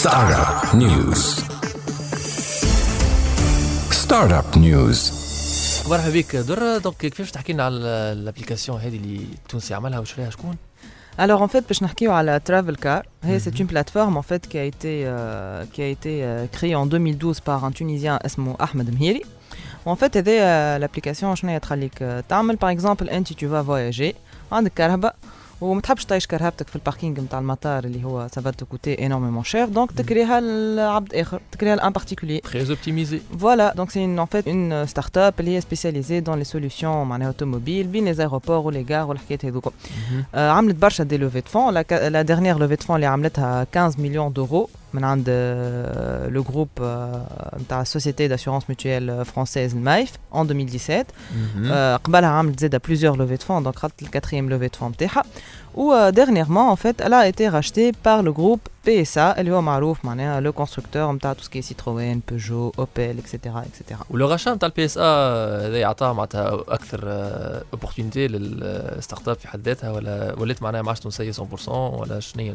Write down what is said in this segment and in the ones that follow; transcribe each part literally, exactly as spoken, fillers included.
ستارت اب نيوز. ستارت اب نيوز مرحبا بك در. دونك كيفاش تحكي لنا على الابليكاسيون هذه اللي التونسي عملها وشريها شكون؟ Alors en fait, باش نحكيو على Travel Car. Mm-hmm. C'est une plateforme en fait qui a été euh, qui a été euh, créée en deux mille douze par un Tunisien اسمه Ahmed Mhiri. En fait, هذه l'application شنو يتخليك تعمل par exemple انت tu vas voyager عندك كهرباء وما تحبش تعيش كرهبتك في الباركينج نتاع المطار اللي هو ça va te coûter énormément cher donc تكريها لعبد اخر تكريها لان particulier très optimisé voilà donc c'est une en fait une start-up اللي هي spécialisée dans les solutions معناها automobiles بين les aéroports ou les gares والحكايات هذوك. عملت برشا دي لوفي دو فون لا dernière levée de fonds اللي عملتها quinze millions d'euros من عند le groupe نتاع société d'assurance mutuelle française المايف en deux mille dix-sept. قبلها عملت زيدا plusieurs levées de fonds donc خدت الكاتريام levée de fonds نتاعها و dernièrement en fait elle a été rachetée par le groupe بي اس ايه اللي هو معروف معناها لو كونستركتور نتاع tout ce qui est Citroën, Peugeot, Opel et cetera et cetera. ولو رشا نتاع البي اس ايه هذا يعطاها معناتها اكثر اوبورتونيتي للستارت اب في حد ذاتها ولا ولات معناها معاش تونسيه cent pour cent ولا شنو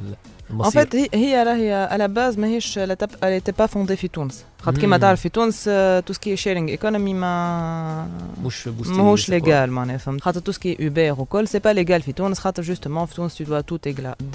المصير؟ en fait هي راهي على باز ماهيش لا تاب elle était pas fondée في تونس. خاطر كيما تعرف في تونس tout ce qui est sharing economy ما مش ماهوش ليغال معناها فهمت خاطر tout ce qui est Uber وكل c'est pas légal في تونس خاطر justement في تونس tu dois tout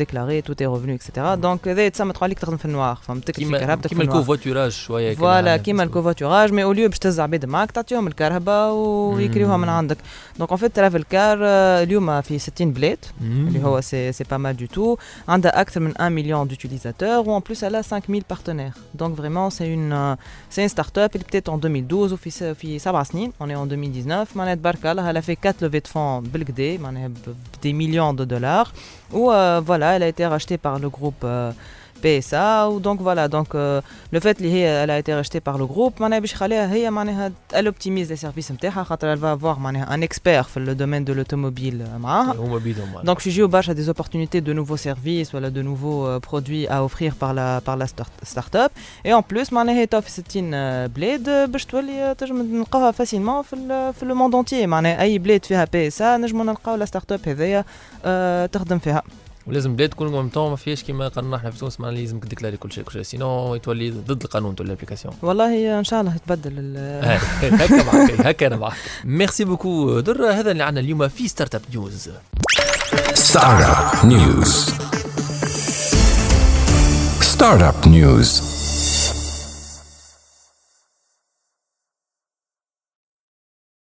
déclarer tout tes revenus et cetera. donc تسمى تخليك تخدم في النوار فهمتك في كهربتك كيما الكوفوتوراج شويه فوالا كيما الكوفوتوراج مي اوليو باش تزع بيد معاك تعطيهم الكهرباء ويكريوها من عندك دونك ان فيت ترافل كار اليوم في ستين بلاد اللي هو سي سي با مال دو تو عندها اكثر من واحد مليون ديوتيليزاتور وان بلوس على cinq mille بارتنير دونك فريمون سي اون سي ستارت اب اللي بدات ان deux mille douze وفي في سبع سنين اون اون deux mille dix-neuf معناها تبارك الله هلا في quatre levées de fonds بالكدا معناها بدي مليون دو دولار و فوالا elle a été rachetée par le groupe بي اس ايه و دونك فوالا دونك لو فات اللي هي elle a été rachetée par le groupe معناها باش خليها هي معناها الوبتيميز لي سيرفيس نتاعها خاطر elle va avoir معناها ان اكسبير في لو دومين دو لوتوموبيل معاها هما بيدهم دونك يجيو برشا دي اوبورتونيتي دو نوفو سيرفيس ولا دو نوفو برودوي ا اوفرير بار لا بار لا ستارت اب اي اون بلوس معناها توف ستين بلاد باش تولي تنجم نلقاها فاسيلمون في في لو موند انتي معناها اي بلاد فيها بي اس ايه نجمو نلقاو لا ستارت اب هذيا تخدم فيها ولازم بلاد تكون ميم طون ما فيهاش كيما قلنا احنا في تونس ما لازمك ديكلاري كل شيء كل شيء سينو يتولي ضد القانون تاع الابليكاسيون والله ان شاء الله يتبدل هكا معك هكا انا معك ميرسي بوكو در. هذا اللي عندنا اليوم في ستارت اب نيوز. ستارت اب نيوز ستارت اب نيوز